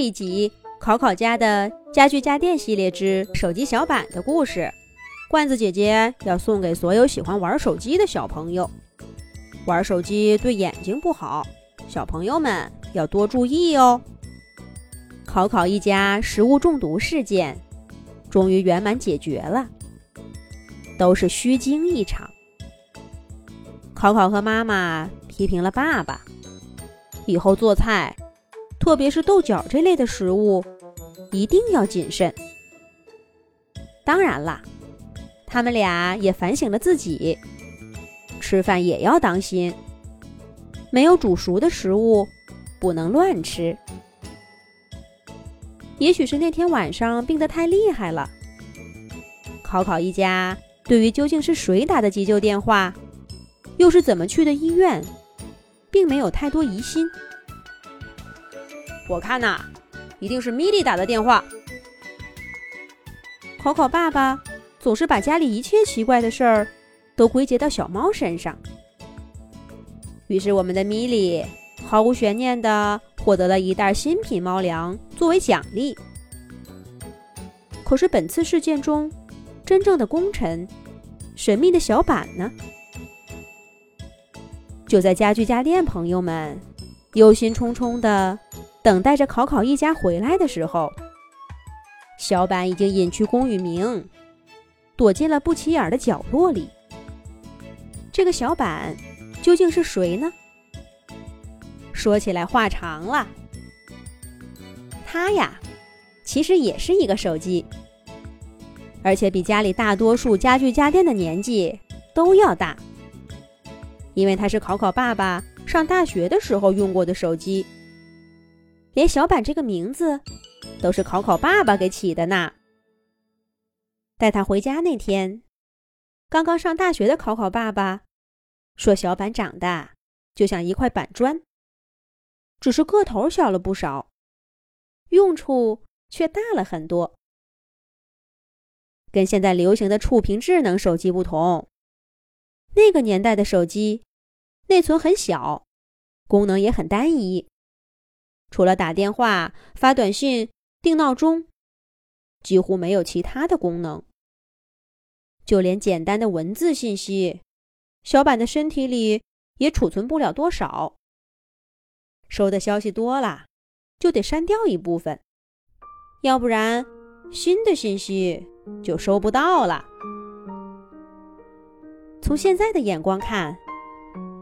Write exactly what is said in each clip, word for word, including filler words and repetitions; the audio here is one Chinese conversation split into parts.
这一集考考家的家居家电系列之手机小板的故事，罐子姐姐要送给所有喜欢玩手机的小朋友。玩手机对眼睛不好，小朋友们要多注意哦。考考一家食物中毒事件终于圆满解决了，都是虚惊一场。考考和妈妈批评了爸爸，以后做菜，特别是豆角这类的食物，一定要谨慎。当然啦，他们俩也反省了自己，吃饭也要当心，没有煮熟的食物不能乱吃。也许是那天晚上病得太厉害了，考考一家对于究竟是谁打的急救电话，又是怎么去的医院，并没有太多疑心。我看呐、啊，一定是米莉打的电话。考考爸爸总是把家里一切奇怪的事儿都归结到小猫身上，于是我们的米莉毫无悬念地获得了一袋新品猫粮作为奖励。可是本次事件中真正的功臣，神秘的小板呢？就在家具家电朋友们忧心忡忡地等待着考考一家回来的时候，小板已经隐去功与名，躲进了不起眼的角落里。这个小板究竟是谁呢？说起来话长了，他呀，其实也是一个手机，而且比家里大多数家具家电的年纪都要大，因为他是考考爸爸上大学的时候用过的手机，连小板这个名字都是考考爸爸给起的呢。带他回家那天，刚刚上大学的考考爸爸说，小板长大就像一块板砖，只是个头小了不少，用处却大了很多。跟现在流行的触屏智能手机不同，那个年代的手机内存很小，功能也很单一，除了打电话、发短信、定闹钟，几乎没有其他的功能。就连简单的文字信息，小板的身体里也储存不了多少，收的消息多了就得删掉一部分，要不然新的信息就收不到了。从现在的眼光看，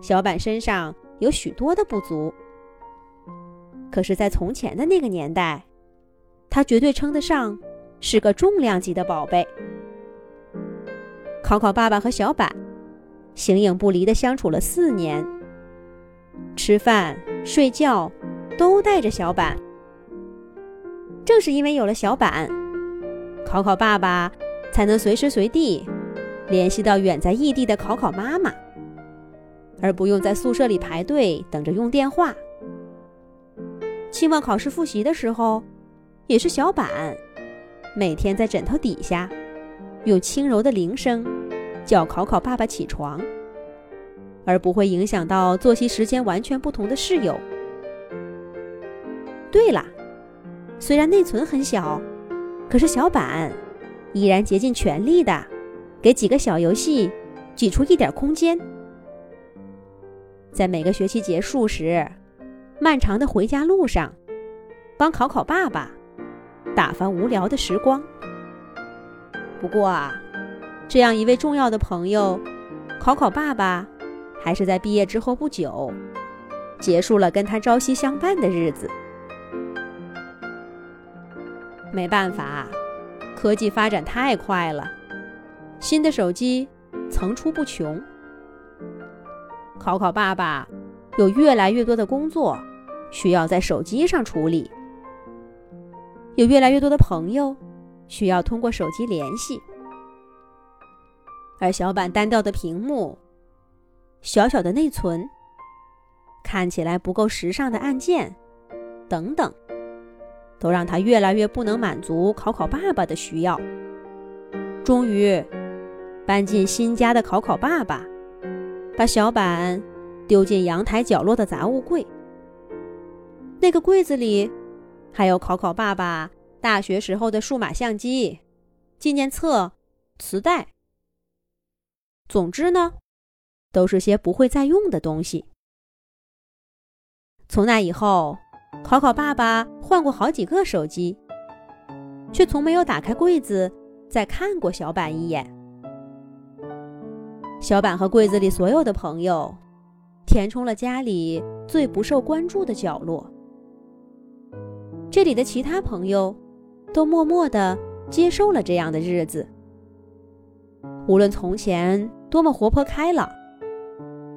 小板身上有许多的不足，可是在从前的那个年代，他绝对称得上是个重量级的宝贝。考考爸爸和小板形影不离地相处了四年，吃饭睡觉都带着小板。正是因为有了小板，考考爸爸才能随时随地联系到远在异地的考考妈妈，而不用在宿舍里排队等着用电话。期末考试复习的时候，也是小板每天在枕头底下用轻柔的铃声叫考考爸爸起床，而不会影响到作息时间完全不同的室友。对了，虽然内存很小，可是小板依然竭尽全力的给几个小游戏挤出一点空间。在每个学期结束时，漫长的回家路上，帮考考爸爸打发无聊的时光。不过啊，这样一位重要的朋友，考考爸爸还是在毕业之后不久结束了跟他朝夕相伴的日子。没办法，科技发展太快了，新的手机层出不穷。考考爸爸有越来越多的工作需要在手机上处理，有越来越多的朋友需要通过手机联系，而小板单调的屏幕、小小的内存、看起来不够时尚的按键等等，都让他越来越不能满足考考爸爸的需要。终于搬进新家的考考爸爸把小板丢进阳台角落的杂物柜，那个柜子里还有考考爸爸大学时候的数码相机、纪念册、磁带。总之呢，都是些不会再用的东西。从那以后，考考爸爸换过好几个手机，却从没有打开柜子再看过小板一眼。小板和柜子里所有的朋友，填充了家里最不受关注的角落。这里的其他朋友都默默地接受了这样的日子。无论从前多么活泼开朗，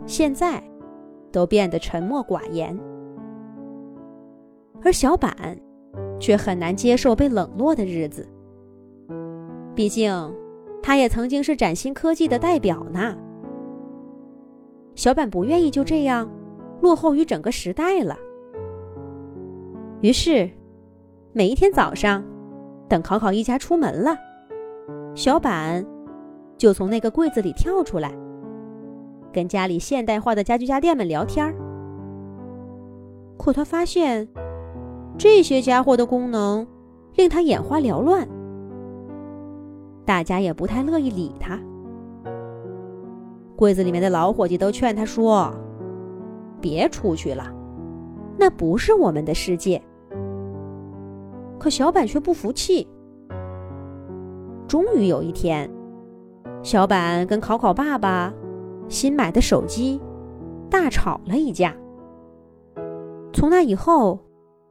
现在都变得沉默寡言。而小板却很难接受被冷落的日子，毕竟他也曾经是崭新科技的代表呢。小板不愿意就这样落后于整个时代了。于是每一天早上，等考考一家出门了，小板就从那个柜子里跳出来，跟家里现代化的家居家电们聊天。可他发现这些家伙的功能令他眼花缭乱，大家也不太乐意理他。柜子里面的老伙计都劝他说，别出去了，那不是我们的世界。可小板却不服气。终于有一天，小板跟考考爸爸新买的手机大吵了一架。从那以后，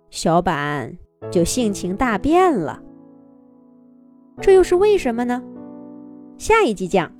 小板就性情大变了。这又是为什么呢？下一集讲。